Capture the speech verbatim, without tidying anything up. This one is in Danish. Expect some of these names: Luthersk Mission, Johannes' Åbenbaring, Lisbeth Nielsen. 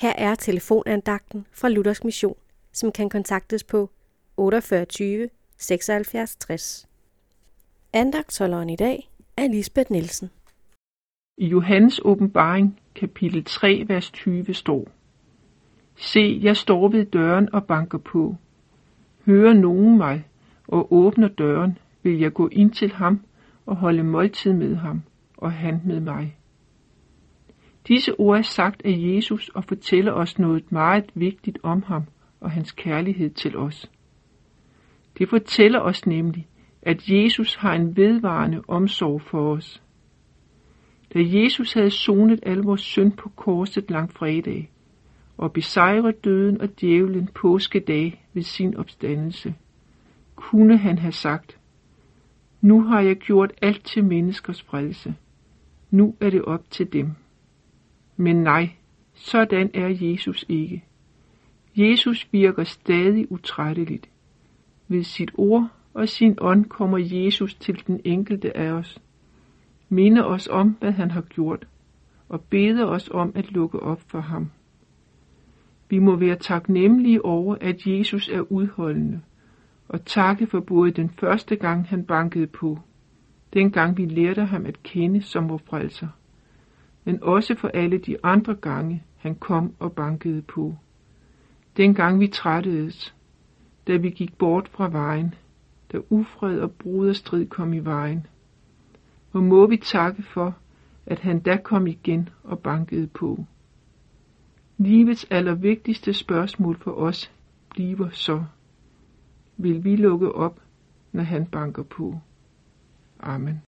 Her er telefonandagten fra Luthersk Mission, som kan kontaktes på otteogfyrre tyve syvoghalvfjerds tres. Andagtsholderen i dag er Lisbeth Nielsen. I Johannes' Åbenbaring, kapitel tre, vers tyve står: Se, jeg står ved døren og banker på. Hører nogen mig og åbner døren, vil jeg gå ind til ham og holde måltid med ham, og han med mig. Disse ord er sagt af Jesus og fortæller os noget meget vigtigt om ham og hans kærlighed til os. Det fortæller os nemlig, at Jesus har en vedvarende omsorg for os. Da Jesus havde sonet al vores synd på korset langfredag og besejret døden og djævlen påskedag ved sin opstandelse, kunne han have sagt: Nu har jeg gjort alt til menneskers frelse. Nu er det op til dem. Men nej, sådan er Jesus ikke. Jesus virker stadig utrætteligt. Ved sit ord og sin ånd kommer Jesus til den enkelte af os, minder os om, hvad han har gjort, og beder os om at lukke op for ham. Vi må være taknemmelige over, at Jesus er udholdende, og takke for både den første gang, han bankede på, den gang vi lærte ham at kende som vor frelser, men også for alle de andre gange, han kom og bankede på. Den gang vi trættedes, da vi gik bort fra vejen, da ufred og brud og strid kom i vejen. Hvor må vi takke for, at han da kom igen og bankede på. Livets allervigtigste spørgsmål for os bliver så: Vil vi lukke op, når han banker på? Amen.